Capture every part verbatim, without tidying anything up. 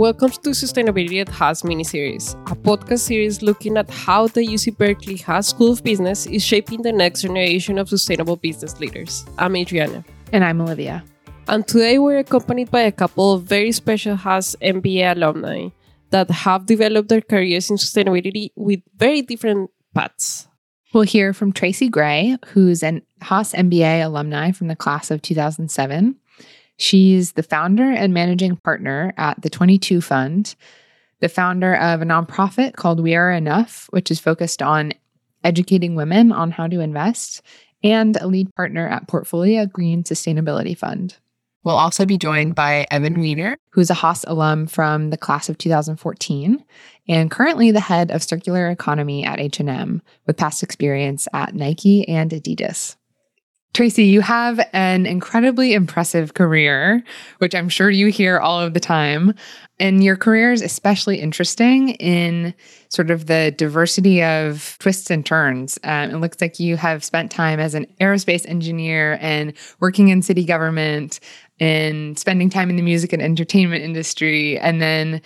Welcome to Sustainability at Haas mini-series, a podcast series looking at how the U C Berkeley Haas School of Business is shaping the next generation of sustainable business leaders. I'm Adriana. And I'm Olivia. And today we're accompanied by a couple of very special Haas M B A alumni that have developed their careers in sustainability with very different paths. We'll hear from Tracy Gray, who's an Haas M B A alumni from the class of two thousand seven. She's the founder and managing partner at the twenty-two Fund, the founder of a nonprofit called We Are Enough, which is focused on educating women on how to invest, and a lead partner at Portfolio Green Sustainability Fund. We'll also be joined by Evan Wiener, who's a Haas alum from the class of two thousand fourteen and currently the head of circular economy at H and M with past experience at Nike and Adidas. Tracy, you have an incredibly impressive career, which I'm sure you hear all of the time. And your career is especially interesting in sort of the diversity of twists and turns. Um, it looks like you have spent time as an aerospace engineer and working in city government and spending time in the music and entertainment industry, and then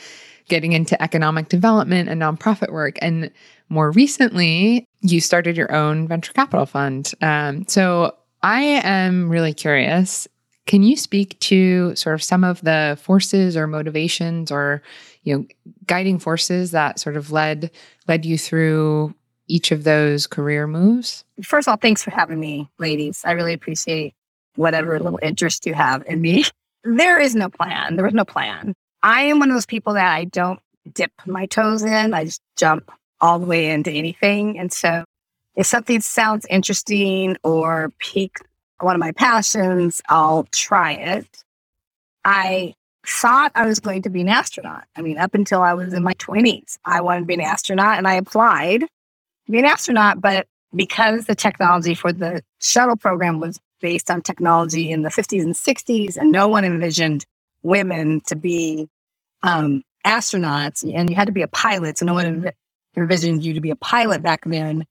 getting into economic development and nonprofit work. And more recently, you started your own venture capital fund. Um, so I am really curious, can you speak to sort of some of the forces or motivations or, you know, guiding forces that sort of led led you through each of those career moves? First of all, thanks for having me, ladies. I really appreciate whatever little interest you have in me. There is no plan. There was no plan. I am one of those people that I don't dip my toes in. I just jump all the way into anything. And so if something sounds interesting or piques one of my passions, I'll try it. I thought I was going to be an astronaut. I mean, up until I was in my twenties, I wanted to be an astronaut, and I applied to be an astronaut. But because the technology for the shuttle program was based on technology in the fifties and sixties, and no one envisioned women to be um, astronauts, and you had to be a pilot, so no one env- envisioned you to be a pilot back then.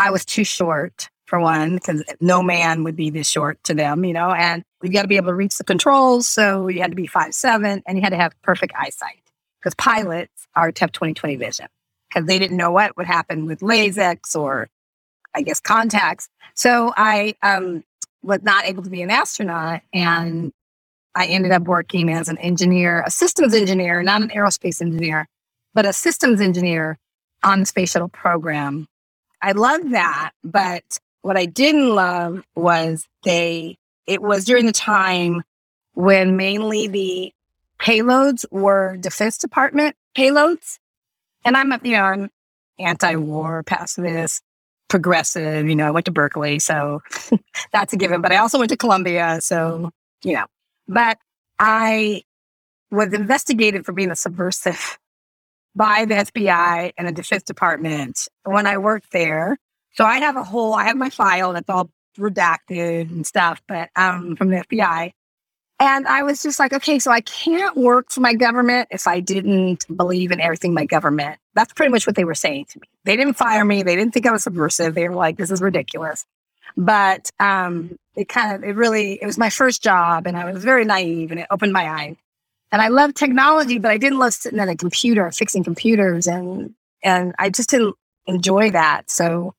I was too short, for one, because no man would be this short to them, you know, and you got to be able to reach the controls. So you had to be five seven, and you had to have perfect eyesight, because pilots are to have twenty twenty vision, because they didn't know what would happen with Lasix or, I guess, contacts. So I um, was not able to be an astronaut, and I ended up working as an engineer, a systems engineer, not an aerospace engineer, but a systems engineer on the space shuttle program. I loved that, but what I didn't love was they, it was during the time when mainly the payloads were Defense Department payloads. And I'm, you know, I'm anti-war, pacifist, progressive, you know, I went to Berkeley, so that's a given, but I also went to Columbia, so, you know. But I was investigated for being a subversive by the F B I and the Defense Department when I worked there. So I have a whole, I have my file that's all redacted and stuff, but um, from the F B I. And I was just like, okay, so I can't work for my government if I didn't believe in everything my government. That's pretty much what they were saying to me. They didn't fire me. They didn't think I was subversive. They were like, this is ridiculous. But um, it kind of, it really, it was my first job, and I was very naive, and it opened my eyes. And I loved technology, but I didn't love sitting at a computer, fixing computers. And and I just didn't enjoy that. So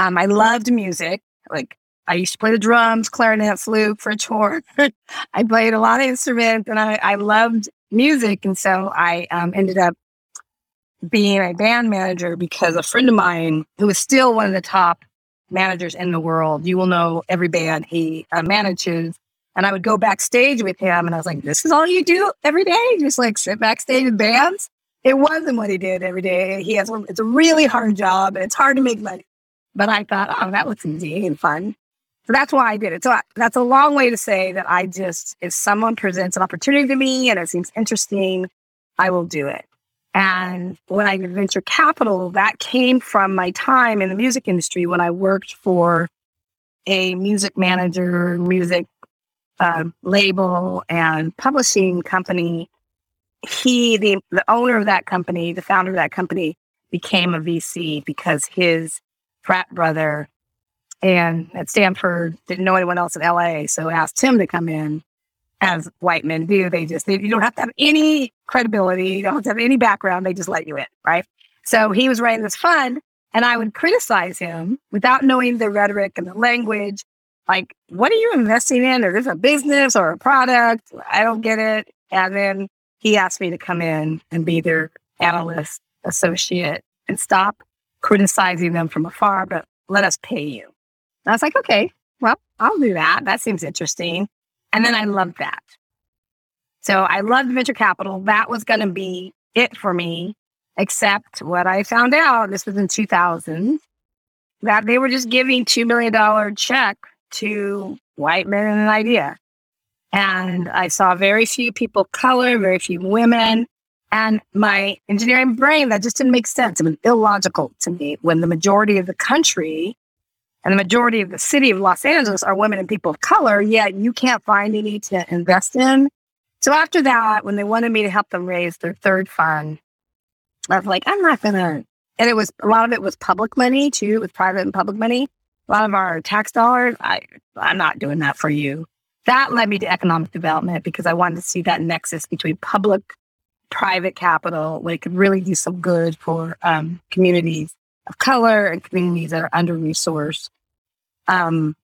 um, I loved music. Like, I used to play the drums, clarinet, flute, French horn. I played a lot of instruments, and I, I loved music. And so I um, ended up being a band manager because a friend of mine, who was still one of the top managers in the world, you will know every band he uh, manages. And I would go backstage with him, and I was like, this is all you do every day? Just like sit backstage with bands? It wasn't what he did every day. He has, it's a really hard job, and it's hard to make money. But I thought, oh, that looks easy and fun. So that's why I did it. So I, that's a long way to say that I just, if someone presents an opportunity to me and it seems interesting, I will do it. And when I did venture capital, that came from my time in the music industry when I worked for a music manager, music Uh, label and publishing company. He, the, the owner of that company, the founder of that company, became a V C because his frat brother and at Stanford didn't know anyone else in L A, so asked him to come in. as white men do. They just, they, you don't have to have any credibility. You don't have to have any background. They just let you in, right? So he was running this fund, and I would criticize him without knowing the rhetoric and the language. Like, what are you investing in? Or is it a business or a product? I don't get it. And then he asked me to come in and be their analyst associate and stop criticizing them from afar, but let us pay you. And I was like, okay, well, I'll do that. That seems interesting. And then I loved that. So I loved venture capital. That was going to be it for me, except what I found out, this was in two thousand, that they were just giving two million dollars check to white men and an idea. And I saw very few people of color, very few women. And my engineering brain, that just didn't make sense. It was illogical to me when the majority of the country and the majority of the city of Los Angeles are women and people of color, yet you can't find any to invest in. So after that, when they wanted me to help them raise their third fund, I was like, I'm not going to. And it was, a lot of it was public money too. It was private and public money. A lot of our tax dollars, I, I'm not doing that for you. That led me to economic development because I wanted to see that nexus between public private capital, where it could really do some good for um, communities of color and communities that are under-resourced. Um,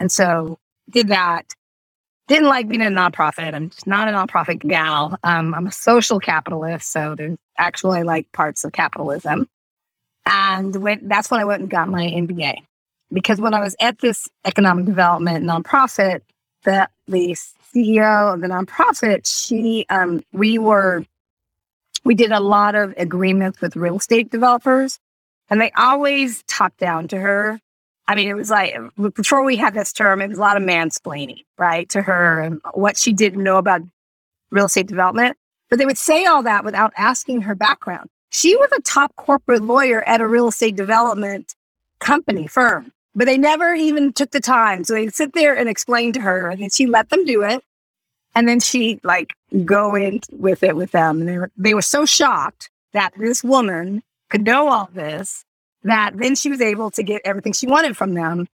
and so did that. Didn't like being a nonprofit. I'm just not a nonprofit gal. Um, I'm a social capitalist, so there's actually like parts of capitalism. And when, that's when I went and got my M B A. Because when I was at this economic development nonprofit, the, the C E O of the nonprofit, she, um, we were We did a lot of agreements with real estate developers, and they always talked down to her. I mean, it was like, before we had this term, it was a lot of mansplaining, right, to her and what she didn't know about real estate development. But they would say all that without asking her background. She was a top corporate lawyer at a real estate development company, firm, but they never even took the time. So they'd sit there and explain to her, and then she let them do it. And then she like go in with it with them. And they were, they were so shocked that this woman could know all this that then she was able to get everything she wanted from them.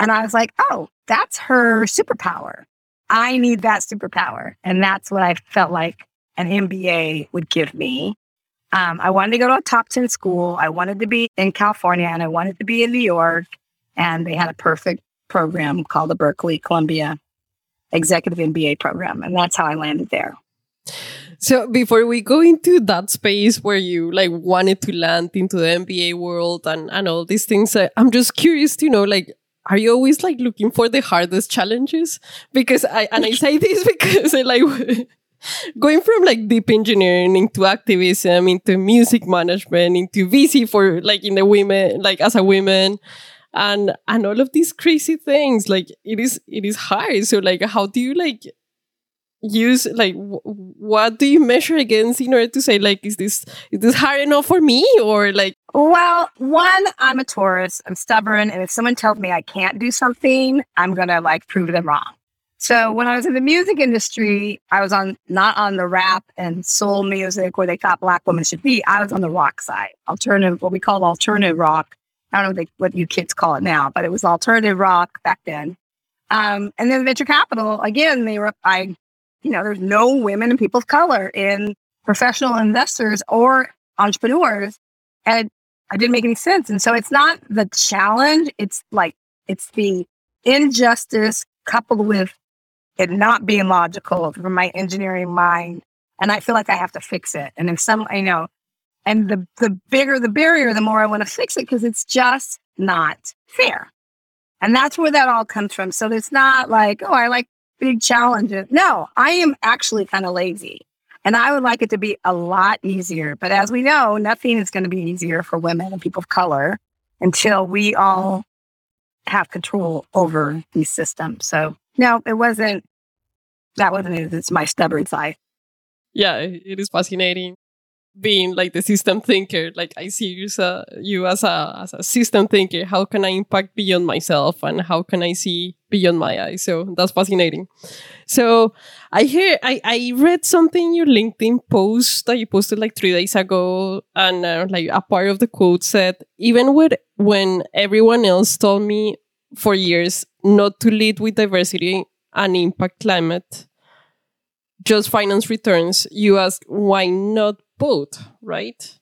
And I was like, oh, that's her superpower. I need that superpower. And that's what I felt like an M B A would give me. Um, I wanted to go to a top ten school. I wanted to be in California and I wanted to be in New York. And they had a perfect program called the Berkeley Columbia Executive M B A program. And that's how I landed there. So before we go into that space where you like wanted to land into the M B A world and, and all these things, I, I'm just curious to know, like, are you always like looking for the hardest challenges? Because I, and I say this because I like going from like deep engineering into activism, into music management, into V C for like in the women, like as a woman, And and all of these crazy things, like it is it is hard. So like, how do you like use like w- what do you measure against in order to say like is this is this hard enough for me or like? Well, one, I'm a Taurus. I'm stubborn, and if someone tells me I can't do something, I'm gonna like prove them wrong. So when I was in the music industry, I was on not on the rap and soul music where they thought Black women should be. I was on the rock side, alternative, what we call alternative rock. I don't know what, they, what you kids call it now, but it was alternative rock back then. Um, and then venture capital, again, they were, I, you know, there's no women and people of color in professional investors or entrepreneurs. And it didn't make any sense. And so it's not the challenge. It's like, it's the injustice coupled with it not being logical from my engineering mind. And I feel like I have to fix it. And if some, I know, And the, the bigger the barrier, the more I want to fix it because it's just not fair. And that's where that all comes from. So it's not like, oh, I like big challenges. No, I am actually kind of lazy and I would like it to be a lot easier. But as we know, nothing is going to be easier for women and people of color until we all have control over these systems. So no, it wasn't, that wasn't it. It's my stubborn side. Yeah, it is fascinating. Being like the system thinker, like I see you, uh, you as a as a system thinker. How can I impact beyond myself, and how can I see beyond my eyes? So that's fascinating. So I hear I, I read something in your LinkedIn post that you posted like three days ago, and uh, like a part of the quote said, "Even when when everyone else told me for years not to lead with diversity and impact climate, just finance returns, you ask, why not both, right?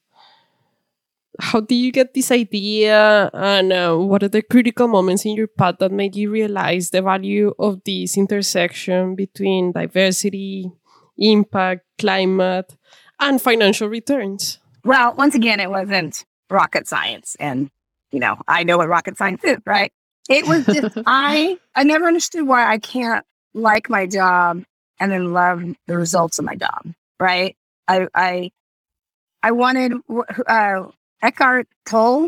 How do you get this idea, and uh, what are the critical moments in your path that made you realize the value of this intersection between diversity, impact, climate, and financial returns? Well, once again, it wasn't rocket science. And, you know, I know what rocket science is, right? It was just, I, I never understood why I can't like my job and then love the results of my job, right? I, I, I wanted... Uh, Eckhart Tolle,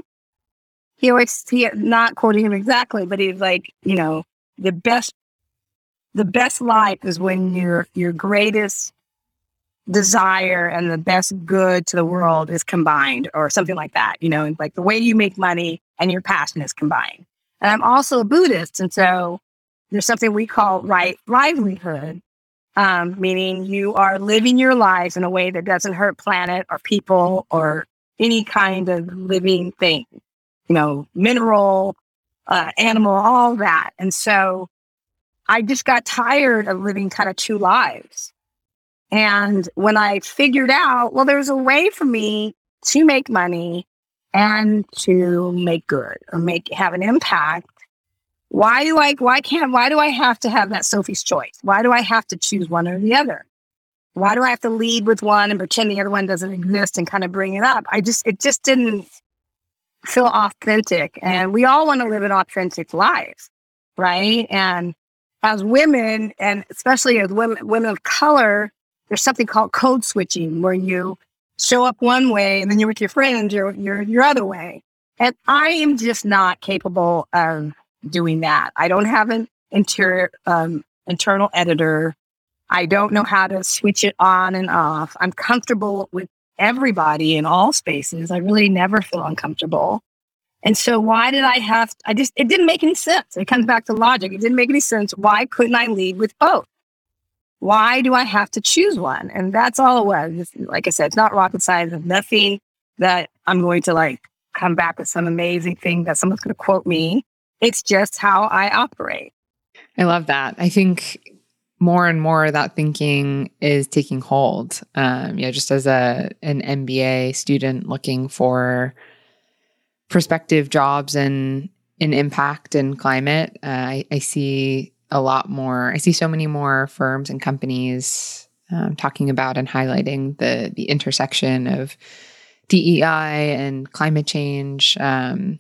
he always, he, not quoting him exactly, but he's like, you know, the best, the best life is when your, your greatest desire and the best good to the world is combined, or something like that, you know, and like the way you make money and your passion is combined. And I'm also a Buddhist. And so there's something we call right livelihood, um, meaning you are living your life in a way that doesn't hurt planet or people or any kind of living thing, you know, mineral, uh, animal, all that. And so I just got tired of living kind of two lives. And when I figured out, well, there's a way for me to make money and to make good or make, have an impact. Why do I, why can't, why do I have to have that Sophie's choice? Why do I have to choose one or the other? Why do I have to lead with one and pretend the other one doesn't exist and kind of bring it up? I just, it just didn't feel authentic. And we all want to live an authentic life, right? And as women, and especially as women, women of color, there's something called code switching, where you show up one way and then you're with your friends, you're, you're your other way. And I am just not capable of doing that. I don't have an interior, um, internal editor. I don't know how to switch it on and off. I'm comfortable with everybody in all spaces. I really never feel uncomfortable. And so why did I have, I just, it didn't make any sense. It comes back to logic. It didn't make any sense. Why couldn't I lead with both? Why do I have to choose one? And that's all it was. It's, like I said, it's not rocket science. It's nothing that I'm going to like come back with some amazing thing that someone's going to quote me. It's just how I operate. I love that. I think more and more that thinking is taking hold. Um, you know, just as a an M B A student looking for prospective jobs and in impact and climate, uh, I, I see a lot more. I see so many more firms and companies um, talking about and highlighting the the intersection of D E I and climate change. Um,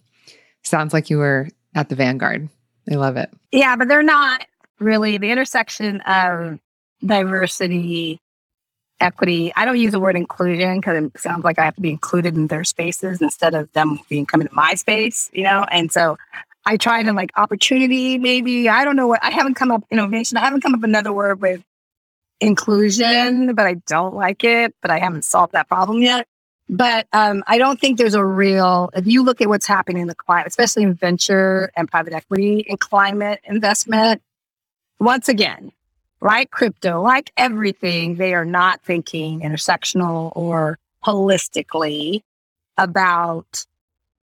sounds like you were at the vanguard. I love it. Yeah, but they're not. Really, the intersection of diversity, equity. I don't use the word inclusion because it sounds like I have to be included in their spaces instead of them being coming to my space, you know? And so I try to like opportunity, maybe. I don't know what, I haven't come up innovation. I haven't come up another word with inclusion, but I don't like it, but I haven't solved that problem yet. But um, I don't think there's a real, if you look at what's happening in the climate, especially in venture and private equity and climate investment, once again, like crypto, like everything, they are not thinking intersectional or holistically about,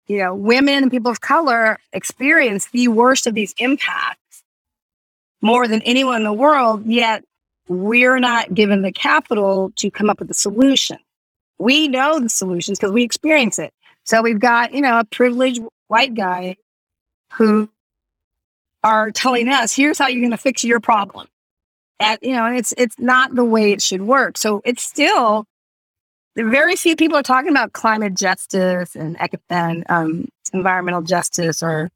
you know, women and people of color experience the worst of these impacts more than anyone in the world, yet we're not given the capital to come up with a solution. We know the solutions because we experience it. So we've got, you know, a privileged white guy who are telling us, here's how you're going to fix your problem. And, you know, it's, it's not the way it should work. So it's still, very few people are talking about climate justice and, and um, environmental justice or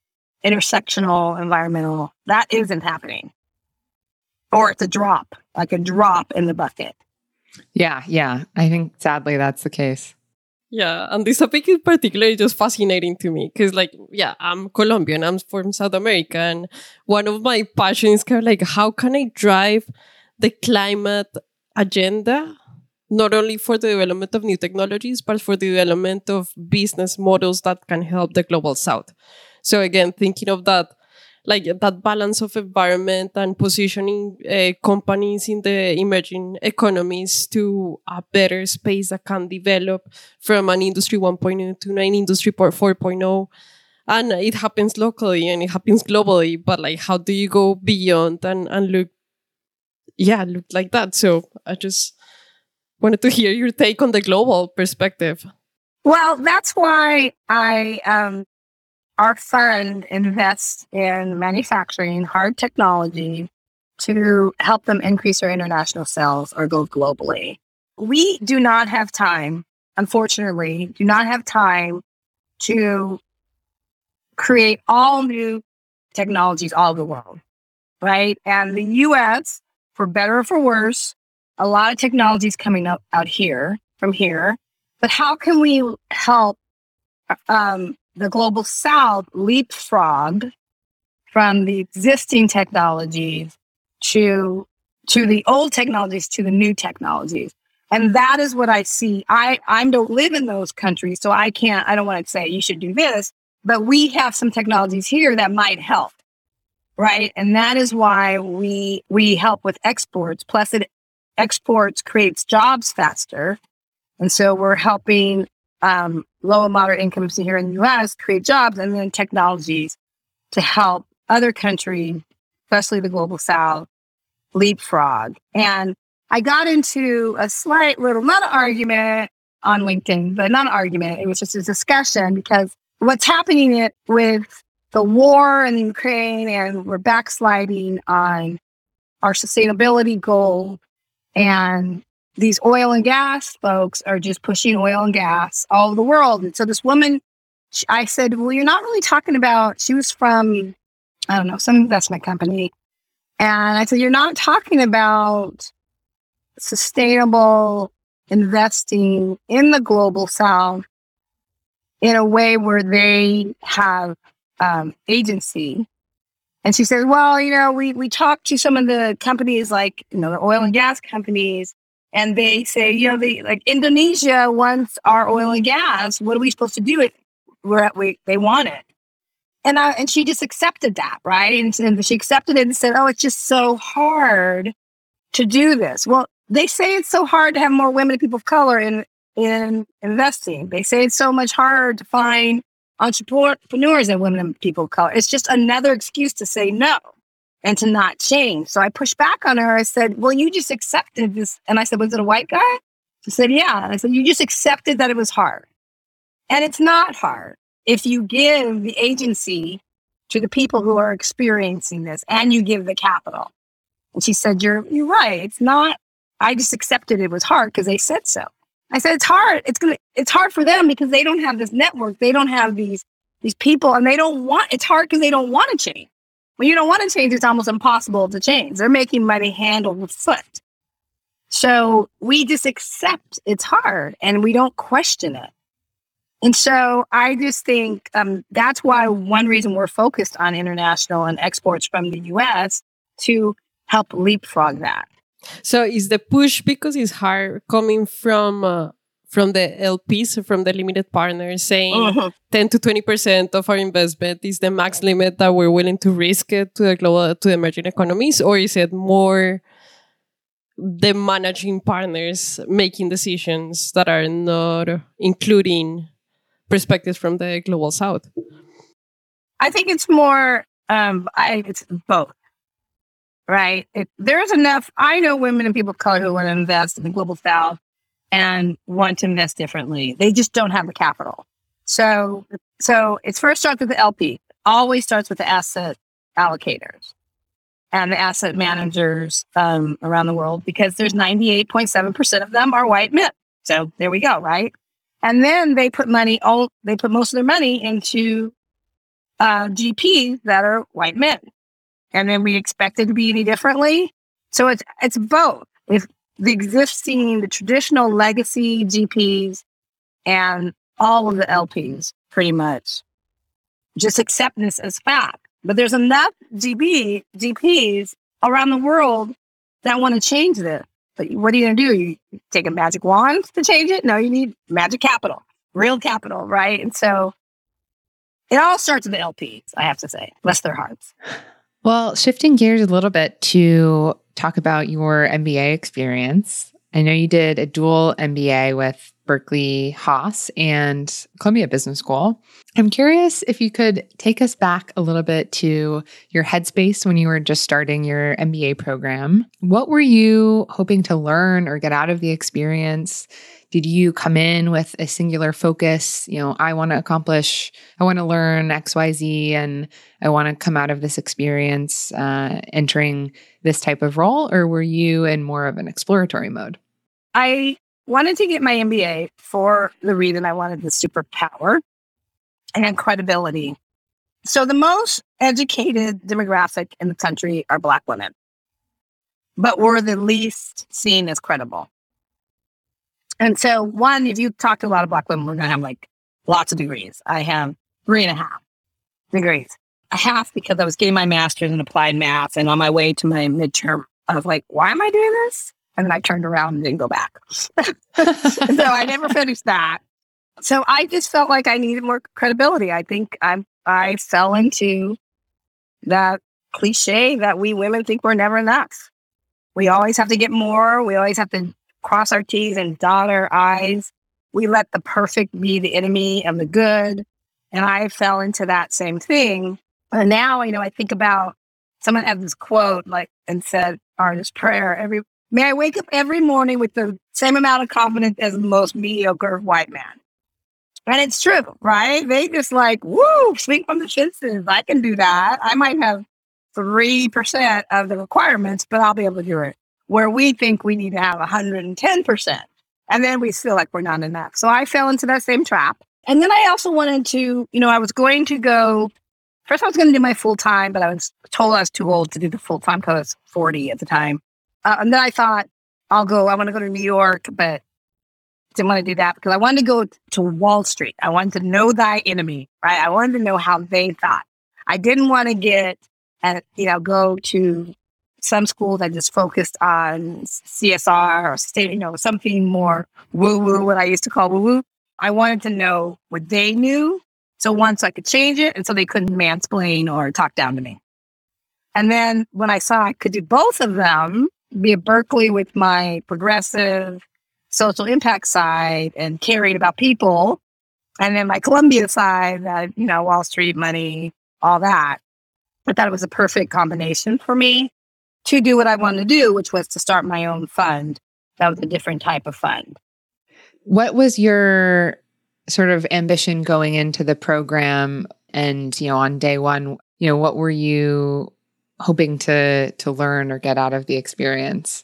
intersectional environmental. That isn't happening. Or it's a drop, like a drop in the bucket. Yeah, yeah. I think sadly that's the case. Yeah, and this topic in particular is just fascinating to me because, like, yeah, I'm Colombian, I'm from South America, and one of my passions is kind of like, how can I drive the climate agenda, not only for the development of new technologies, but for the development of business models that can help the global South. So again, thinking of that, like that balance of environment and positioning uh, companies in the emerging economies to a better space that can develop from an industry one point oh to an industry four point oh. And it happens locally and it happens globally, but like, how do you go beyond and, and look yeah, looked like that. So I just wanted to hear your take on the global perspective. Well, that's why I, um, our fund invests in manufacturing hard technology to help them increase their international sales or go globally. We do not have time, unfortunately, do not have time to create all new technologies all over the world, right? And the U S, for better or for worse, a lot of technology is coming up out here, from here. But how can we help um, the global South leapfrog from the existing technologies to to the old technologies to the new technologies? And that is what I see. I, I don't live in those countries, so I can't, I don't want to say you should do this, but we have some technologies here that might help, right? And that is why we we help with exports. Plus, it exports creates jobs faster. And so we're helping um, low and moderate incomes here in the U S create jobs and then technologies to help other countries, especially the global South, leapfrog. And I got into a slight little, not an argument on LinkedIn, but not an argument. It was just a discussion because what's happening with the war in Ukraine, and we're backsliding on our sustainability goal, and these oil and gas folks are just pushing oil and gas all over the world. And so this woman, she, I said, well, you're not really talking about, she was from, I don't know, some investment company. And I said, you're not talking about sustainable investing in the global South in a way where they have um, agency. And she said, well, you know, we, we talked to some of the companies like, you know, the oil and gas companies. And they say, you know, they, like Indonesia wants our oil and gas. What are we supposed to do? It we're at, we they want it, and I, and she just accepted that, right? And, and she accepted it and said, oh, it's just so hard to do this. Well, they say it's so hard to have more women and people of color in in investing. They say it's so much harder to find entrepreneurs and women and people of color. It's just another excuse to say no and to not change. So I pushed back on her. I said, well, you just accepted this. And I said, was it a white guy? She said, yeah. And I said, you just accepted that it was hard. And it's not hard if you give the agency to the people who are experiencing this and you give the capital. And she said, you're you're right. It's not, I just accepted it was hard because they said so. I said, it's hard. It's gonna. It's hard for them because they don't have this network. They don't have these these people, and they don't want, it's hard because they don't want to change. When you don't want to change, it's almost impossible to change. They're making money hand over foot. So we just accept it's hard and we don't question it. And so I just think um, that's why one reason we're focused on international and exports from the U S to help leapfrog that. So is the push because it's hard coming from uh, from the L Ps, from the limited partners, saying uh-huh. ten to twenty percent of our investment is the max limit that we're willing to risk it to the global, to the emerging economies? Or is it more the managing partners making decisions that are not including perspectives from the global South? I think it's more, um, I, it's both, right? It, there's enough, I know women and people of color who want to invest in the global South and want to invest differently. They just don't have the capital. So so it first starts with the L P. Always starts with the asset allocators and the asset managers um, around the world, because there's ninety-eight point seven percent of them are white men. So there we go, right? And then they put money, all they put most of their money into uh, G Ps that are white men. And then we expect it to be any differently. So it's it's both. If the existing, the traditional legacy G Ps and all of the L Ps pretty much just accept this as fact. But there's enough G B, G Ps around the world that want to change this. But what are you going to do? You take a magic wand to change it? No, you need magic capital, real capital, right? And so it all starts with the L Ps, I have to say, bless their hearts. Well, shifting gears a little bit to talk about your M B A experience. I know you did a dual M B A with Berkeley Haas and Columbia Business School. I'm curious if you could take us back a little bit to your headspace when you were just starting your M B A program. What were you hoping to learn or get out of the experience? Did you come in with a singular focus? You know, I want to accomplish, I want to learn X, Y, Z, and I want to come out of this experience uh, entering this type of role? Or were you in more of an exploratory mode? I wanted to get my M B A for the reason I wanted the superpower and credibility. So the most educated demographic in the country are Black women, but we're the least seen as credible. And so one, if you talk to a lot of Black women, we're going to have like lots of degrees. I have three and a half degrees. A half because I was getting my master's in applied math and on my way to my midterm, I was like, why am I doing this? And then I turned around and didn't go back. So I never finished that. So I just felt like I needed more credibility. I think I I fell into that cliche that we women think we're never enough. We always have to get more. We always have to cross our T's and dot our I's. We let the perfect be the enemy of the good. And I fell into that same thing. And now, you know, I think about someone had this quote like and said, or this prayer, every may I wake up every morning with the same amount of confidence as the most mediocre white man. And it's true, right? They just like, woo, swing from the fences. I can do that. I might have three percent of the requirements, but I'll be able to do it. Where we think we need to have one hundred ten percent. And then we feel like we're not enough. So I fell into that same trap. And then I also wanted to, you know, I was going to go, first I was going to do my full-time, but I was told I was too old to do the full-time because I was forty at the time. Uh, and then I thought, I'll go, I want to go to New York, but didn't want to do that because I wanted to go to Wall Street. I wanted to know thy enemy, right? I wanted to know how they thought. I didn't want to get, uh, you know, go to some school that just focused on C S R or state, you know, something more woo-woo, what I used to call woo-woo. I wanted to know what they knew. So once I could change it and so they couldn't mansplain or talk down to me. And then when I saw I could do both of them, be at Berkeley with my progressive social impact side and caring about people, and then my Columbia side, uh, you know, Wall Street, money, all that. I thought it was a perfect combination for me to do what I wanted to do, which was to start my own fund. That was a different type of fund. What was your sort of ambition going into the program? And, you know, on day one, you know, what were you hoping to to learn or get out of the experience?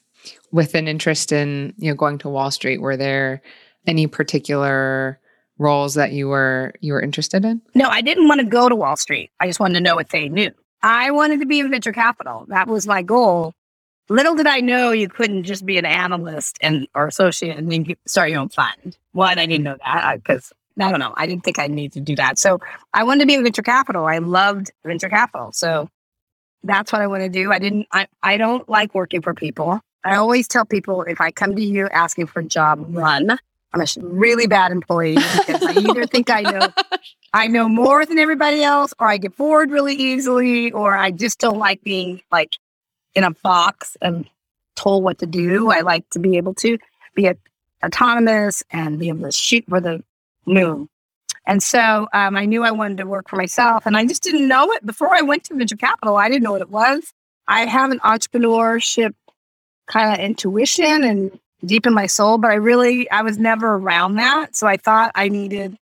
With an interest in, you know, going to Wall Street, were there any particular roles that you were you were interested in? No, I didn't want to go to Wall Street. I just wanted to know what they knew. I wanted to be in venture capital. That was my goal. Little did I know you couldn't just be an analyst and or associate and then start your own fund. One, I didn't know that because I, I don't know. I didn't think I needed to do that. So I wanted to be in venture capital. I loved venture capital. So that's what I want to do. I didn't. I, I don't like working for people. I always tell people, if I come to you asking for a job, run. I'm a really bad employee because I either think I know I know more than everybody else, or I get bored really easily, or I just don't like being like in a box and told what to do. I like to be able to be a, autonomous and be able to shoot for the moon. And so um, I knew I wanted to work for myself, and I just didn't know it. Before I went to venture capital, I didn't know what it was. I have an entrepreneurship kind of intuition and deep in my soul, but I really, I was never around that. So I thought I needed,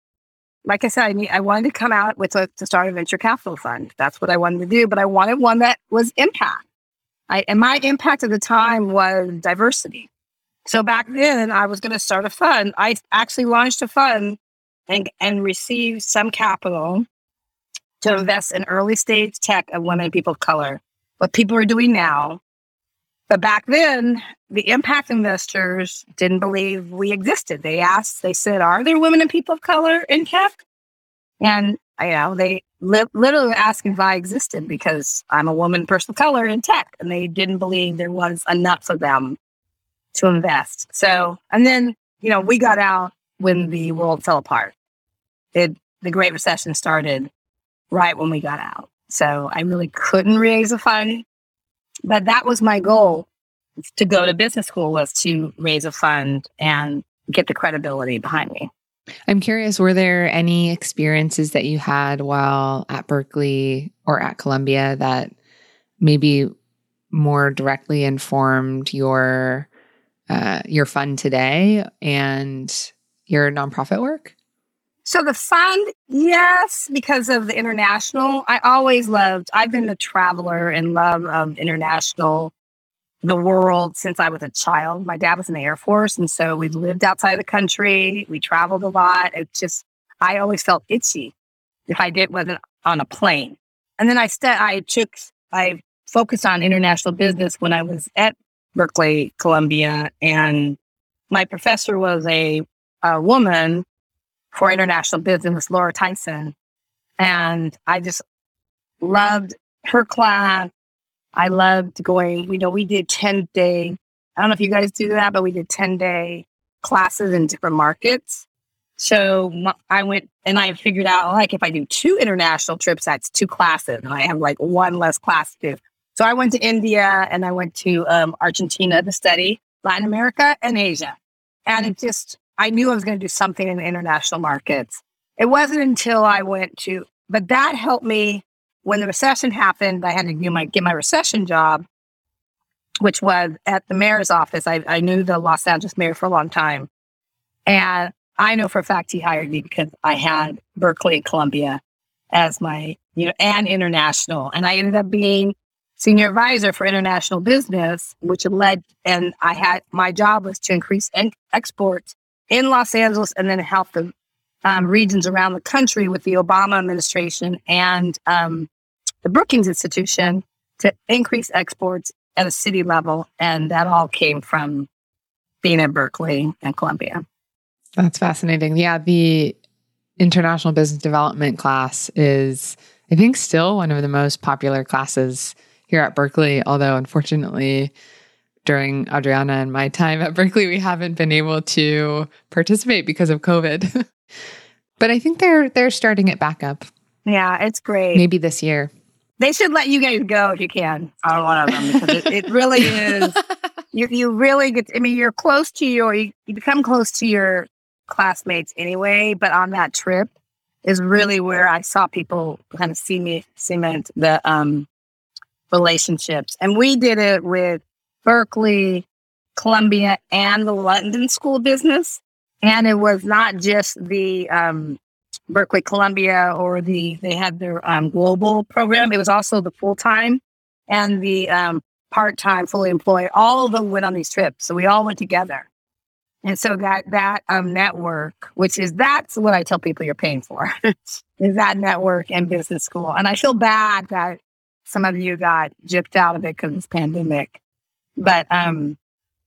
like I said, I need, I wanted to come out with a, to start a venture capital fund. That's what I wanted to do, but I wanted one that was impact. I, and my impact at the time was diversity. So back then I was going to start a fund. I actually launched a fund and, and received some capital to invest in early stage tech of women and people of color, what people are doing now. But back then, the impact investors didn't believe we existed. They asked, they said, are there women and people of color in tech? And, you know, they li- literally asked if I existed because I'm a woman, person of color in tech. And they didn't believe there was enough of them to invest. So, and then, you know, we got out when the world fell apart. It, the Great Recession started right when we got out. So I really couldn't raise a fund. But that was my goal to go to business school, was to raise a fund and get the credibility behind me. I'm curious, were there any experiences that you had while at Berkeley or at Columbia that maybe more directly informed your uh, your fund today and your nonprofit work? So the fund, yes, because of the international, I always loved, I've been a traveler and love of international, the world since I was a child. My dad was in the Air Force. And so we lived outside the country. We traveled a lot. It's just, I always felt itchy if I did, wasn't on a plane. And then I st- I took, I focused on international business when I was at Berkeley, Columbia. And my professor was a, a woman for international business, Laura Tyson. And I just loved her class. I loved going, you know, we did ten day, I don't know if you guys do that, but we did ten day classes in different markets. So my, I went and I figured out, like, if I do two international trips, that's two classes. And I have like one less class to do. So I went to India and I went to um, Argentina to study Latin America and Asia. And it just, I knew I was going to do something in the international markets. It wasn't until I went to, but that helped me when the recession happened. I had to do my, get my recession job, which was at the mayor's office. I, I knew the Los Angeles mayor for a long time. And I know for a fact he hired me because I had Berkeley and Columbia as my, you know, and international. And I ended up being senior advisor for international business, which led, and I had, my job was to increase en- exports in Los Angeles and then help the um, regions around the country with the Obama administration and um, the Brookings Institution to increase exports at a city level. And that all came from being at Berkeley and Columbia. That's fascinating. Yeah, the international business development class is, I think, still one of the most popular classes here at Berkeley, although unfortunately, during Adriana and my time at Berkeley, we haven't been able to participate because of COVID. But I think they're they're starting it back up. Yeah, it's great. Maybe this year. They should let you guys go if you can on one of them, because it, it really is. You you really get, I mean, you're close to your, you become close to your classmates anyway, but on that trip is really where I saw people kind of see me, cement the um, relationships. And we did it with Berkeley, Columbia, and the London School of Business. And it was not just the um, Berkeley, Columbia, or the, they had their um, global program. It was also the full-time and the um, part-time, fully employed. All of them went on these trips. So we all went together. And so that, that um, network, which is, that's what I tell people you're paying for, is that network and business school. And I feel bad that some of you got gypped out of it because of this pandemic. But um,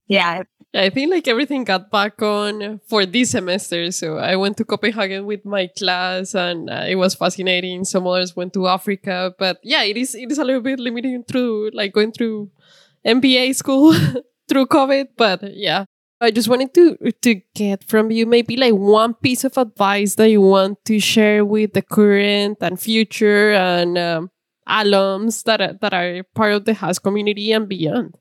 yeah. I think like everything got back on for this semester. So I went to Copenhagen with my class and uh, it was fascinating. Some others went to Africa. But yeah, it is it is a little bit limiting through like going through M B A school through COVID. But yeah, I just wanted to, to get from you maybe like one piece of advice that you want to share with the current and future and um, alums that are, that are part of the Haas community and beyond.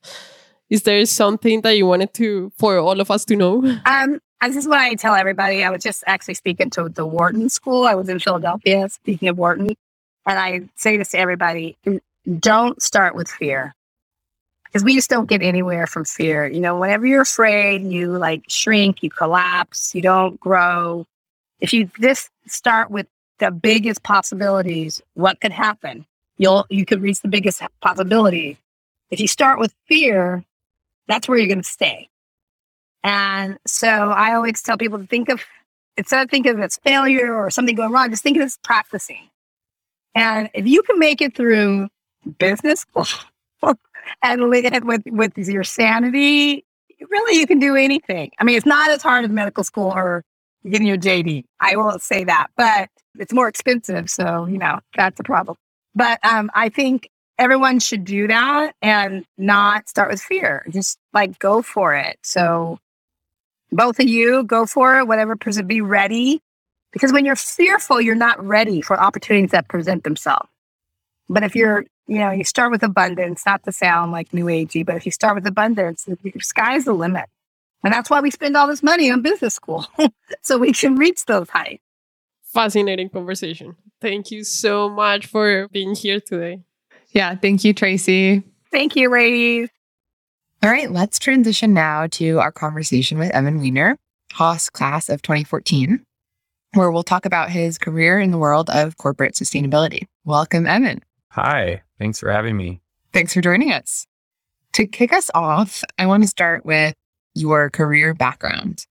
Is there something that you wanted to, for all of us to know? Um, this is what I tell everybody. I was just actually speaking to the Wharton School. I was in Philadelphia speaking of Wharton. And I say this to everybody, don't start with fear. Because we just don't get anywhere from fear. You know, whenever you're afraid, you like shrink, you collapse, you don't grow. If you just start with the biggest possibilities, what could happen? You'll, you could reach the biggest possibility. If you start with fear, that's where you're going to stay. And so I always tell people to think of, instead of thinking of it as failure or something going wrong, just think of it as practicing. And if you can make it through business and live with, with your sanity, really you can do anything. I mean, it's not as hard as medical school or getting your J D. I won't say that, but it's more expensive. So, you know, that's a problem. But um, I think everyone should do that and not start with fear. Just like go for it. So both of you, go for it, whatever present, be ready. Because when you're fearful, you're not ready for opportunities that present themselves. But if you're, you know, you start with abundance, not to sound like new agey, but if you start with abundance, the sky's the limit. And that's why we spend all this money on business school, so we can reach those heights. Fascinating conversation. Thank you so much for being here today. Yeah, thank you, Tracy. Thank you, ladies. All right, let's transition now to our conversation with Evan Wiener, Haas class of twenty fourteen, where we'll talk about his career in the world of corporate sustainability. Welcome, Evan. Hi, thanks for having me. Thanks for joining us. To kick us off, I want to start with your career background.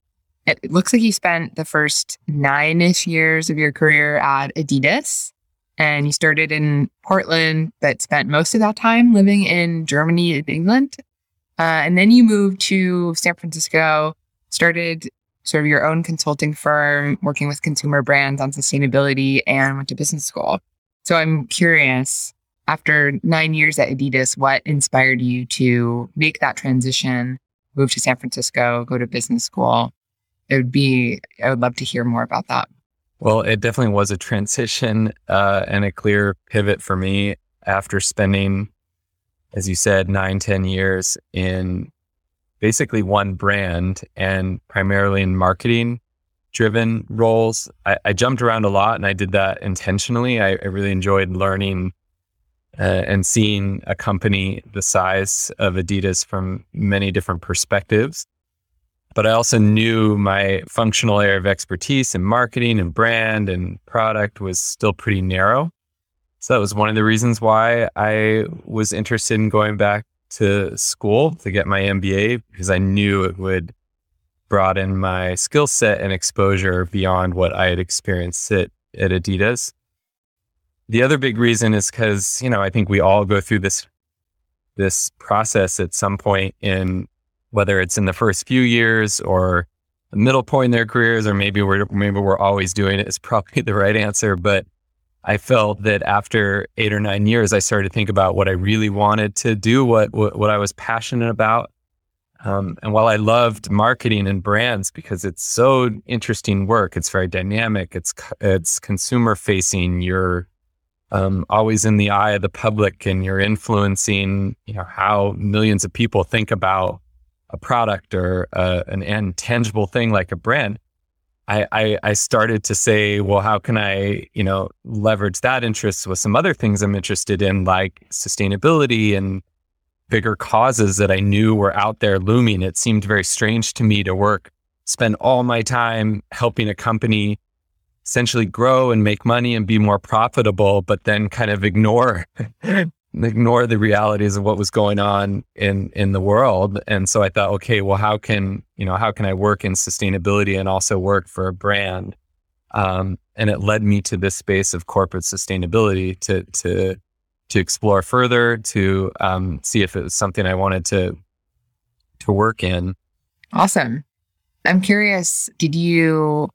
It looks like you spent the first nine-ish years of your career at Adidas, and you started in Portland, but spent most of that time living in Germany and England. Uh, and then you moved to San Francisco, started sort of your own consulting firm, working with consumer brands on sustainability, and went to business school. So I'm curious, after nine years at Adidas, what inspired you to make that transition, move to San Francisco, go to business school? It would be, I would love to hear more about that. Well, it definitely was a transition uh, and a clear pivot for me after spending, as you said, nine, ten years in basically one brand and primarily in marketing driven roles. I, I jumped around a lot and I did that intentionally. I, I really enjoyed learning uh, and seeing a company the size of Adidas from many different perspectives. But I also knew my functional area of expertise in marketing and brand and product was still pretty narrow. So that was one of the reasons why I was interested in going back to school to get my M B A, because I knew it would broaden my skill set and exposure beyond what I had experienced at, at Adidas. The other big reason is because, you know, I think we all go through this, this process at some point in, whether it's in the first few years or the middle point in their careers, or maybe we're, maybe we're always doing it is probably the right answer. But I felt that after eight or nine years, I started to think about what I really wanted to do, what, what, what I was passionate about. Um, and while I loved marketing and brands, because it's so interesting work, it's very dynamic, it's, it's consumer facing, you're Um, always in the eye of the public, and you're influencing, you know, how millions of people think about a product or uh, an, an tangible thing like a brand. I, I, I started to say, well, how can I, you know, leverage that interest with some other things I'm interested in, like sustainability and bigger causes that I knew were out there looming. It seemed very strange to me to work, spend all my time helping a company essentially grow and make money and be more profitable, but then kind of ignore ignore the realities of what was going on in in the world. And so I thought, okay, well, how can you know how can I work in sustainability and also work for a brand? Um, and it led me to this space of corporate sustainability to to to explore further, to um, see if it was something I wanted to to work in. Awesome. I'm curious, did you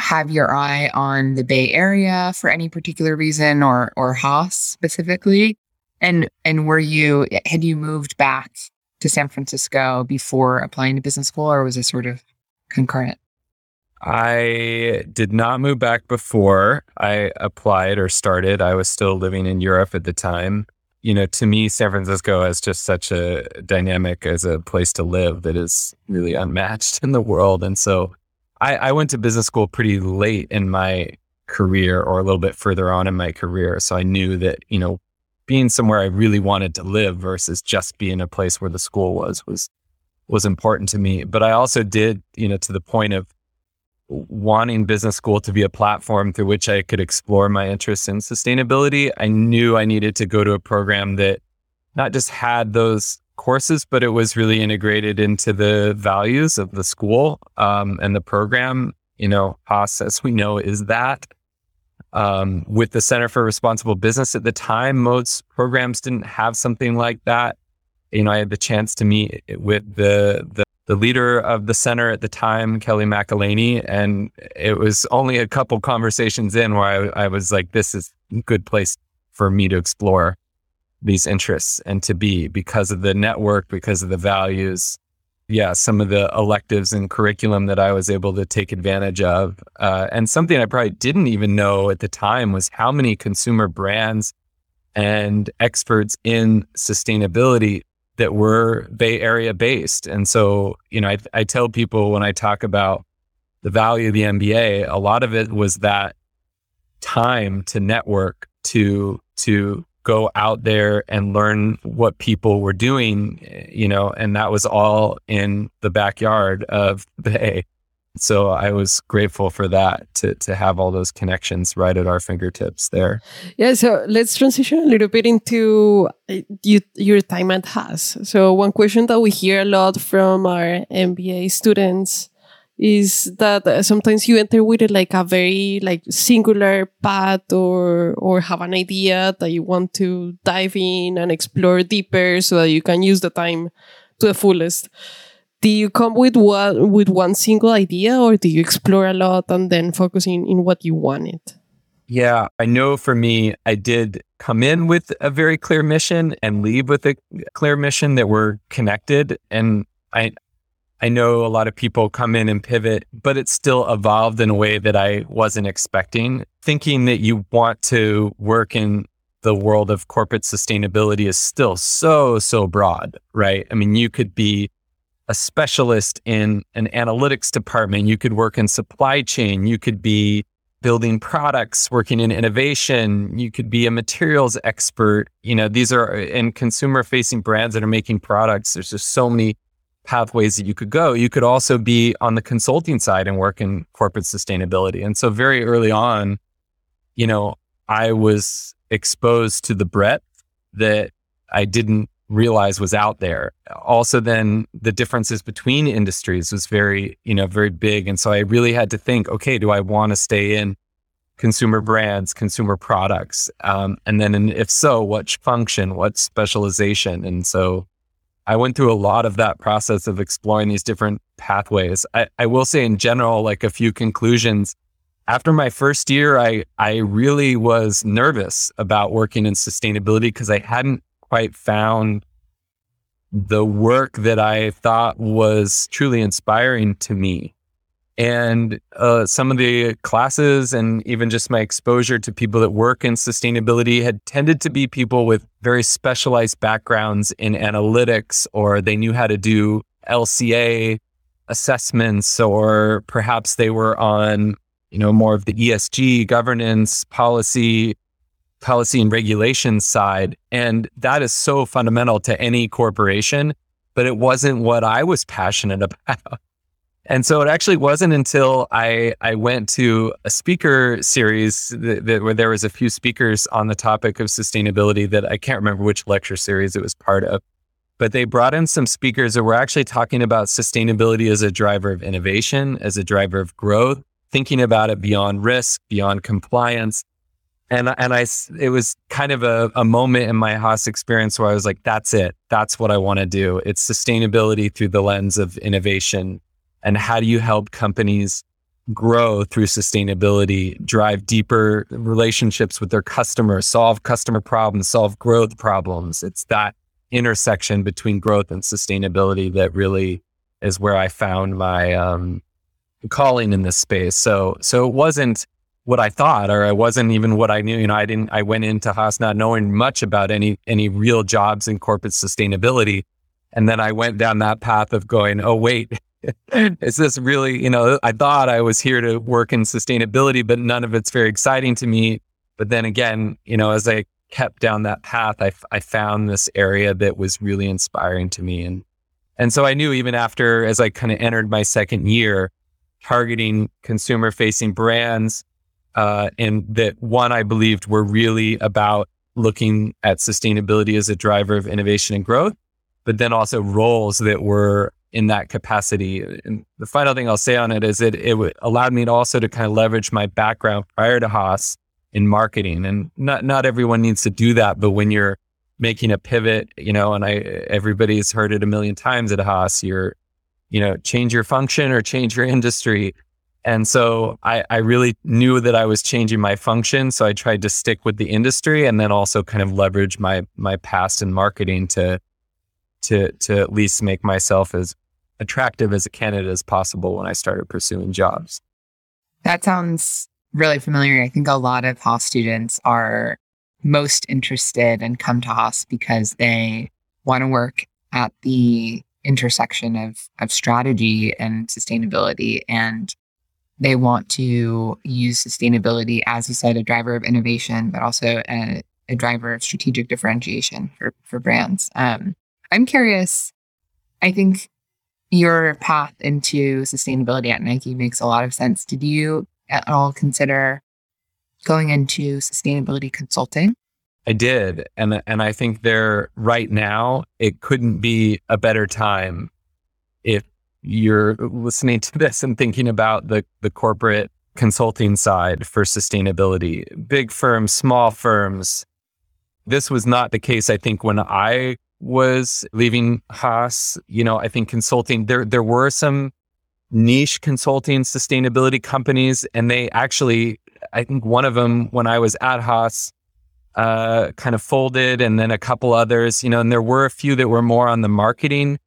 have your eye on the Bay Area for any particular reason, or or Haas specifically? And and were you had you moved back to San Francisco before applying to business school, or was it sort of concurrent? I did not move back before I applied or started. I was still living in Europe at the time. You know, to me, San Francisco has just such a dynamic as a place to live that is really unmatched in the world, and so I, I went to business school pretty late in my career, or a little bit further on in my career. So I knew that, you know, being somewhere I really wanted to live versus just being a place where the school was, was, was important to me. But I also did, you know, to the point of wanting business school to be a platform through which I could explore my interests in sustainability, I knew I needed to go to a program that not just had those courses, but it was really integrated into the values of the school um, and the program. You know, Haas, as we know, is that. Um, with the Center for Responsible Business at the time, most programs didn't have something like that. You know, I had the chance to meet with the the, the leader of the center at the time, Kelly McElhaney, and it was only a couple conversations in where I, I was like, this is a good place for me to explore these interests and to be, because of the network, because of the values. Yeah, some of the electives and curriculum that I was able to take advantage of. Uh, and something I probably didn't even know at the time was how many consumer brands and experts in sustainability that we're Bay Area based. And so, you know, I, I tell people when I talk about the value of the M B A, a lot of it was that time to network, to, to go out there and learn what people were doing, you know, and that was all in the backyard of the Bay. So I was grateful for that, to to have all those connections right at our fingertips there. Yeah, so let's transition a little bit into you, your time at Haas. So one question that we hear a lot from our M B A students is that sometimes you enter with like a very like singular path, or or have an idea that you want to dive in and explore deeper so that you can use the time to the fullest. Do you come with one, with one single idea, or do you explore a lot and then focus in, in what you wanted? Yeah, I know for me, I did come in with a very clear mission and leave with a clear mission that we're connected. And I I know a lot of people come in and pivot, but it still evolved in a way that I wasn't expecting. Thinking that you want to work in the world of corporate sustainability is still so, so broad, right? I mean, you could be a specialist in an analytics department, you could work in supply chain, you could be building products, working in innovation, you could be a materials expert. You know, these are in consumer facing brands that are making products. There's just so many pathways that you could go. You could also be on the consulting side and work in corporate sustainability. And so very early on, you know, I was exposed to the breadth that I didn't realize was out there. Also then the differences between industries was very, you know, very big. And so I really had to think, okay, do I want to stay in consumer brands, consumer products? Um, and then and if so, what function, what specialization? And so I went through a lot of that process of exploring these different pathways. I, I will say in general, like a few conclusions. After my first year, I, I really was nervous about working in sustainability because I hadn't quite found the work that I thought was truly inspiring to me. And uh, some of the classes and even just my exposure to people that work in sustainability had tended to be people with very specialized backgrounds in analytics, or they knew how to do L C A assessments, or perhaps they were on, you know, more of the E S G governance policy policy and regulation side. And that is so fundamental to any corporation, but it wasn't what I was passionate about. And so it actually wasn't until I, I went to a speaker series that, that where there was a few speakers on the topic of sustainability that I can't remember which lecture series it was part of, but they brought in some speakers that were actually talking about sustainability as a driver of innovation, as a driver of growth, thinking about it beyond risk, beyond compliance. And and I, it was kind of a, a moment in my Haas experience where I was like, that's it. That's what I want to do. It's sustainability through the lens of innovation. And how do you help companies grow through sustainability, drive deeper relationships with their customers, solve customer problems, solve growth problems? It's that intersection between growth and sustainability that really is where I found my um, calling in this space. So so it wasn't what I thought, or I wasn't even what I knew. You know, I didn't, I went into Haas not knowing much about any, any real jobs in corporate sustainability. And then I went down that path of going, oh, wait, is this really, you know, I thought I was here to work in sustainability, but none of it's very exciting to me. But then again, you know, as I kept down that path, I, I found this area that was really inspiring to me. And, and so I knew even after, as I kind of entered my second year, targeting consumer facing brands, Uh, and that one I believed were really about looking at sustainability as a driver of innovation and growth, but then also roles that were in that capacity. And the final thing I'll say on it is that it allowed me to also to kind of leverage my background prior to Haas in marketing. And not not everyone needs to do that, but when you're making a pivot, you know, and I everybody's heard it a million times at Haas, you're, you know, change your function or change your industry. And so I, I really knew that I was changing my function. So I tried to stick with the industry and then also kind of leverage my my past in marketing to to to at least make myself as attractive as a candidate as possible when I started pursuing jobs. That sounds really familiar. I think a lot of Haas students are most interested and come to Haas because they want to work at the intersection of, of strategy and sustainability. And they want to use sustainability, as you said, a driver of innovation, but also a, a driver of strategic differentiation for, for brands. Um, I'm curious, I think your path into sustainability at Nike makes a lot of sense. Did you at all consider going into sustainability consulting? I did. And, and I think there right now, it couldn't be a better time if you're listening to this and thinking about the, the corporate consulting side for sustainability. Big firms, small firms. This was not the case, I think, when I was leaving Haas. You know, I think consulting, there there were some niche consulting sustainability companies, and they actually, I think one of them when I was at Haas uh, kind of folded, and then a couple others, you know, and there were a few that were more on the marketing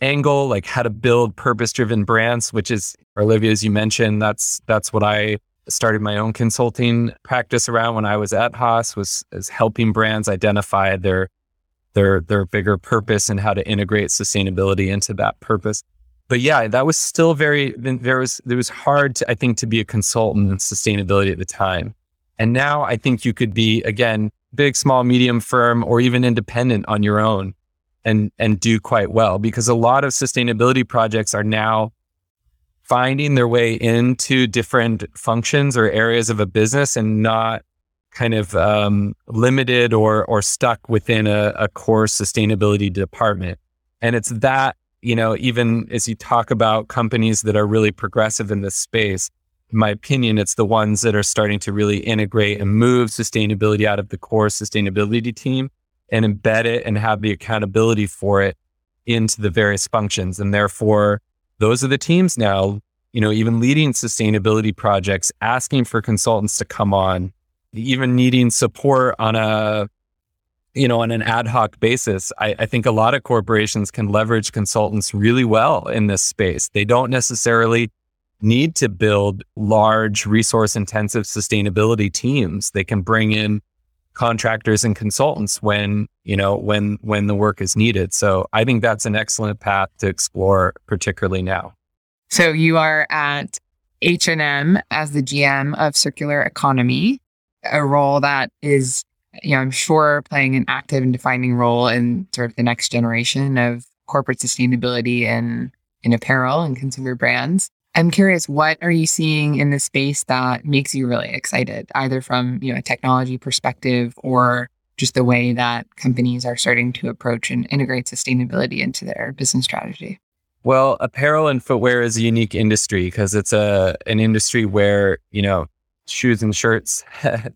angle, like how to build purpose-driven brands, which is, Olivia, as you mentioned, that's that's what I started my own consulting practice around when I was at Haas, was is helping brands identify their their their bigger purpose and how to integrate sustainability into that purpose. But yeah, that was still very, there was, it was hard to, I think, to be a consultant in sustainability at the time. And now I think you could be, again, big, small, medium firm, or even independent on your own and, and do quite well, because a lot of sustainability projects are now finding their way into different functions or areas of a business, and not kind of um, limited or or stuck within a, a core sustainability department. And it's that, you know, even as you talk about companies that are really progressive in this space, in my opinion, it's the ones that are starting to really integrate and move sustainability out of the core sustainability team and embed it and have the accountability for it into the various functions. And therefore, those are the teams now, you know, even leading sustainability projects, asking for consultants to come on, even needing support on a, you know, on an ad hoc basis. I, I think a lot of corporations can leverage consultants really well in this space. They don't necessarily need to build large resource intensive sustainability teams. They can bring in contractors and consultants when, you know, when, when the work is needed. So I think that's an excellent path to explore, particularly now. So you are at H and M as the G M of Circular Economy, a role that is, you know, I'm sure playing an active and defining role in sort of the next generation of corporate sustainability in, in apparel and consumer brands. I'm curious, what are you seeing in the space that makes you really excited, either from, you know, a technology perspective or just the way that companies are starting to approach and integrate sustainability into their business strategy? Well, apparel and footwear is a unique industry because it's a an industry where, you know, shoes and shirts,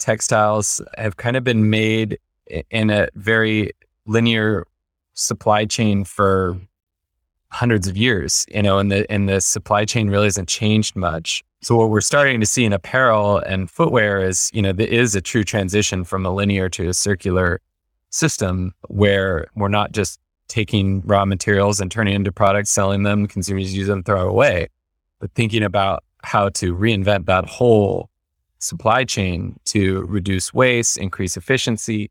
textiles have kind of been made in a very linear supply chain for hundreds of years, you know, and the, and the supply chain really hasn't changed much. So what we're starting to see in apparel and footwear is, you know, there is a true transition from a linear to a circular system where we're not just taking raw materials and turning into products, selling them, consumers use them, throw away, but thinking about how to reinvent that whole supply chain to reduce waste, increase efficiency,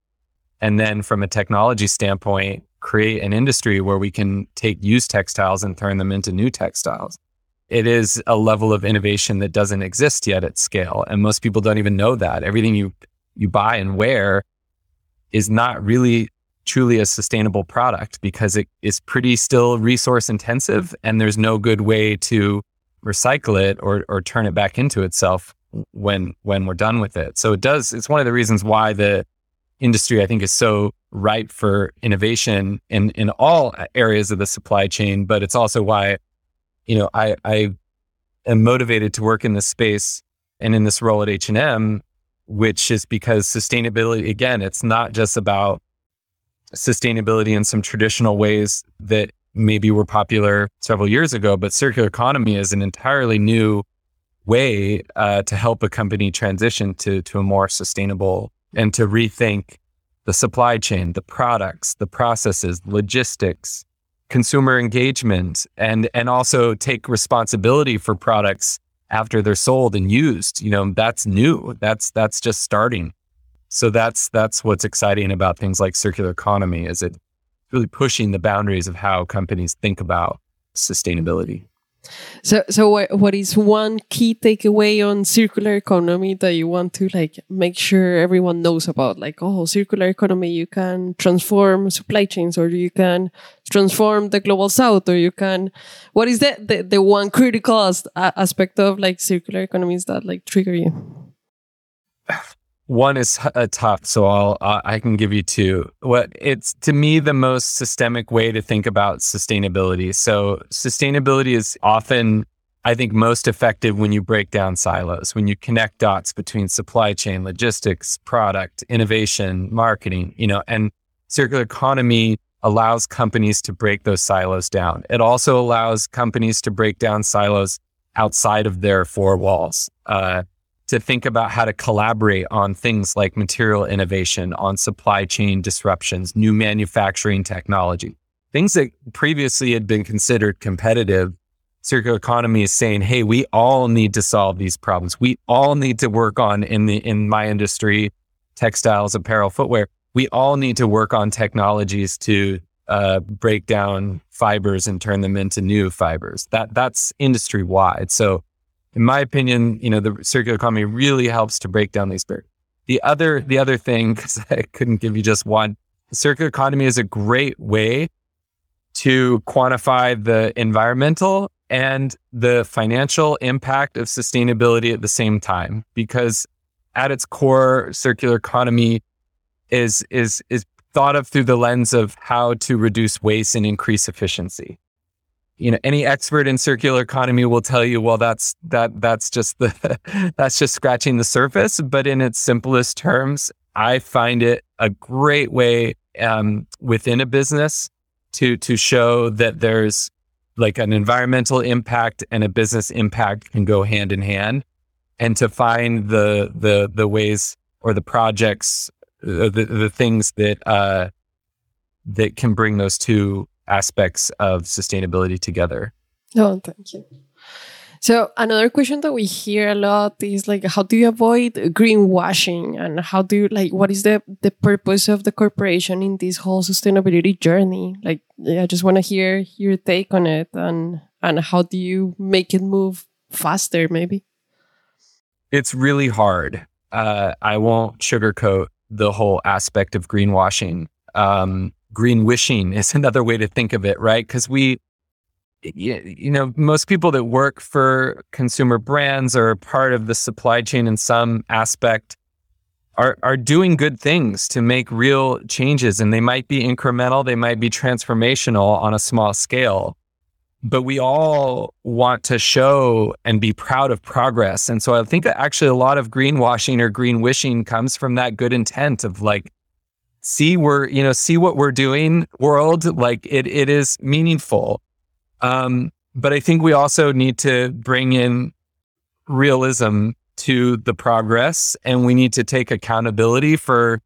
and then from a technology standpoint, create an industry where we can take used textiles and turn them into new textiles. It is a level of innovation that doesn't exist yet at scale. And most people don't even know that. Everything you, you buy and wear is not really truly a sustainable product because it is pretty still resource intensive, and there's no good way to recycle it or, or turn it back into itself when when we're done with it. So it does, it's one of the reasons why the industry, I think, is so ripe for innovation in, in all areas of the supply chain. But it's also why, you know, I, I am motivated to work in this space and in this role at H and M, which is because sustainability, again, it's not just about sustainability in some traditional ways that maybe were popular several years ago, but circular economy is an entirely new way uh, to help a company transition to to a more sustainable, and to rethink the supply chain, the products, the processes, logistics, consumer engagement, and and also take responsibility for products after they're sold and used. You know, that's new. That's that's just starting. So that's that's what's exciting about things like circular economy, is it really pushing the boundaries of how companies think about sustainability. So, so what, what is one key takeaway on circular economy that you want to like make sure everyone knows about? Like, oh, circular economy, you can transform supply chains, or you can transform the global south, or you can. What is that the, the one critical as, a, aspect of like circular economies that like trigger you? One is uh, tough, so I'll uh, I can give you two. What it's to me the most systemic way to think about sustainability. So sustainability is often, I think, most effective when you break down silos, when you connect dots between supply chain, logistics, product, innovation, marketing. You know, and circular economy allows companies to break those silos down. It also allows companies to break down silos outside of their four walls. Uh, to think about how to collaborate on things like material innovation, on supply chain disruptions, new manufacturing technology, things that previously had been considered competitive. Circular economy is saying, hey, we all need to solve these problems. We all need to work on, in the in my industry, textiles, apparel, footwear, we all need to work on technologies to uh, break down fibers and turn them into new fibers. That That's industry-wide. So in my opinion, you know, the circular economy really helps to break down these barriers. The other, the other thing, because I couldn't give you just one, the circular economy is a great way to quantify the environmental and the financial impact of sustainability at the same time. Because at its core, circular economy is is is thought of through the lens of how to reduce waste and increase efficiency. You know, any expert in circular economy will tell you, well, that's that that's just the that's just scratching the surface. But in its simplest terms, I find it a great way um, within a business to to show that there's like an environmental impact and a business impact can go hand in hand, and to find the the the ways or the projects, the the things that uh, that can bring those two aspects of sustainability together. Oh, thank you. So another question that we hear a lot is like, how do you avoid greenwashing, and how do you like, what is the, the purpose of the corporation in this whole sustainability journey? Like, yeah, I just want to hear your take on it, and, and how do you make it move faster maybe? It's really hard. Uh, I won't sugarcoat the whole aspect of greenwashing. Um, Green wishing is another way to think of it, right? Because we, you know, most people that work for consumer brands or are part of the supply chain in some aspect are are doing good things to make real changes. And they might be incremental, they might be transformational on a small scale. But we all want to show and be proud of progress. And so I think that actually a lot of greenwashing or green wishing comes from that good intent of like, see we're, you know, see what we're doing, world, like it, it is meaningful. Um, but I think we also need to bring in realism to the progress, and we need to take accountability for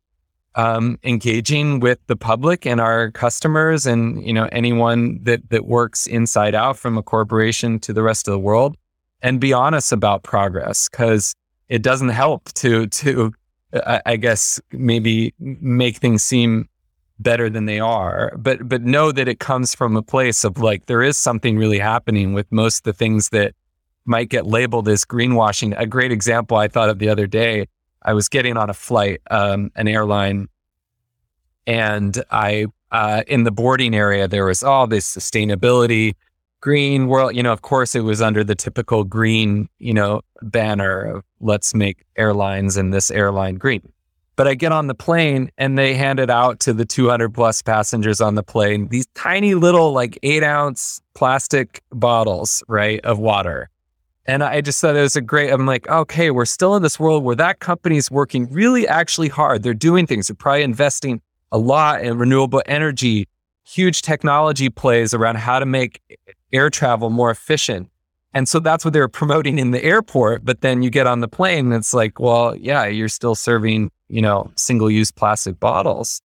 um, engaging with the public and our customers and, you know, anyone that, that works inside out from a corporation to the rest of the world, and be honest about progress, because it doesn't help to, to, I guess maybe make things seem better than they are, but but know that it comes from a place of like, there is something really happening with most of the things that might get labeled as greenwashing. A great example I thought of the other day, I was getting on a flight, um, an airline, and I uh, in the boarding area, there was all this sustainability, green world, you know, of course it was under the typical green, you know, banner of let's make airlines and this airline green. But I get on the plane and they handed out to the two hundred plus passengers on the plane these tiny little like eight ounce plastic bottles, right, of water. And I just thought it was a great, I'm like, okay, we're still in this world where that company's working really actually hard. They're doing things. They're probably investing a lot in renewable energy, huge technology plays around how to make air travel more efficient. And so that's what they were promoting in the airport. But then you get on the plane and it's like, well, yeah, you're still serving, you know, single-use plastic bottles,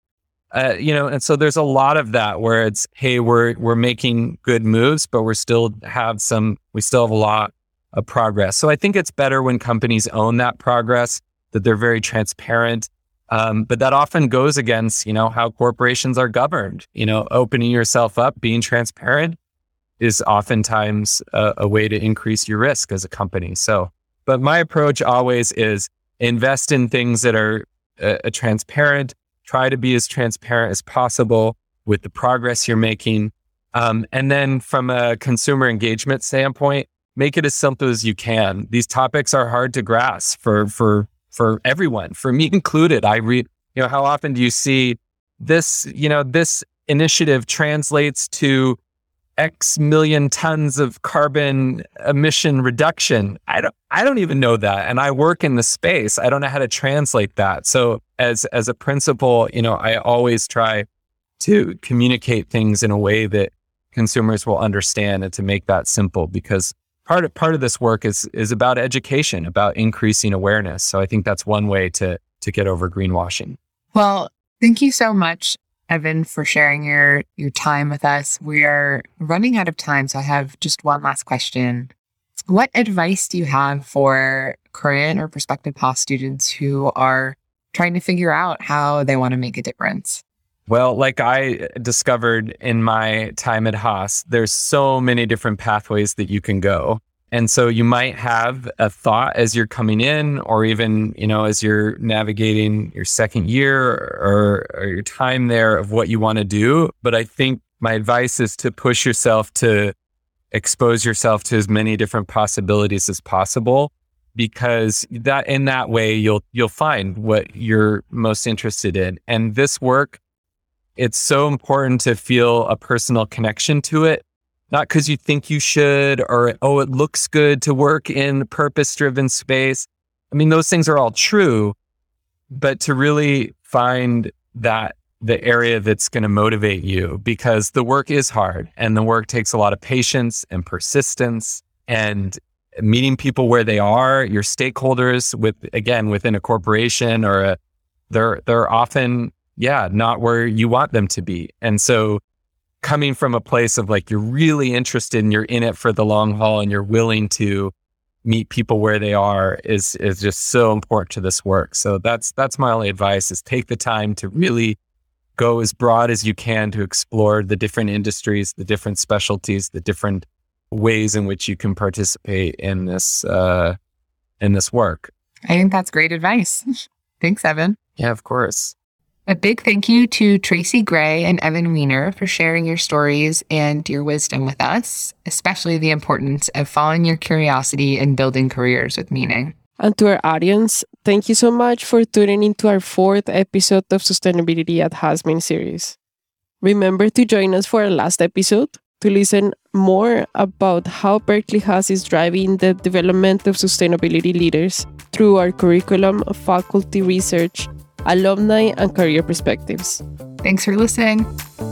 uh, you know. And so there's a lot of that where it's, hey, we're we're making good moves, but we're still have some, we still have a lot of progress. So I think it's better when companies own that progress, that they're very transparent, Um, but that often goes against, you know, how corporations are governed. You know, opening yourself up, being transparent is oftentimes a, a way to increase your risk as a company. So, but my approach always is invest in things that are uh, transparent, try to be as transparent as possible with the progress you're making. Um, and then from a consumer engagement standpoint, make it as simple as you can. These topics are hard to grasp for, for, for everyone, for me included. I read, you know, how often do you see this, you know, this initiative translates to X million tons of carbon emission reduction? I don't, I don't even know that. And I work in the space. I don't know how to translate that. So as, as a principal, you know, I always try to communicate things in a way that consumers will understand and to make that simple, because Part of, part of this work is is about education, about increasing awareness. So I think that's one way to to get over greenwashing. Well, thank you so much, Evan, for sharing your your time with us. We are running out of time, so I have just one last question. What advice do you have for current or prospective Haas students who are trying to figure out how they want to make a difference? Well, like I discovered in my time at Haas, there's so many different pathways that you can go. And so you might have a thought as you're coming in, or even, you know, as you're navigating your second year or, or your time there of what you want to do. But I think my advice is to push yourself to expose yourself to as many different possibilities as possible, because that in that way you'll you'll find what you're most interested in. And this work, it's so important to feel a personal connection to it, not because you think you should, or, oh, it looks good to work in purpose-driven space. I mean, those things are all true, but to really find that the area that's going to motivate you, because the work is hard and the work takes a lot of patience and persistence and meeting people where they are, your stakeholders with, again, within a corporation or a, they're, they're often, yeah, not where you want them to be. And so coming from a place of like, you're really interested and you're in it for the long haul and you're willing to meet people where they are is is just so important to this work. So that's that's my only advice, is take the time to really go as broad as you can to explore the different industries, the different specialties, the different ways in which you can participate in this uh, in this work. I think that's great advice. Thanks, Evan. Yeah, of course. A big thank you to Tracy Gray and Evan Wiener for sharing your stories and your wisdom with us, especially the importance of following your curiosity and building careers with meaning. And to our audience, thank you so much for tuning into our fourth episode of Sustainability at Haas Main series. Remember to join us for our last episode to listen more about how Berkeley Haas is driving the development of sustainability leaders through our curriculum, faculty research, alumni, and career perspectives. Thanks for listening.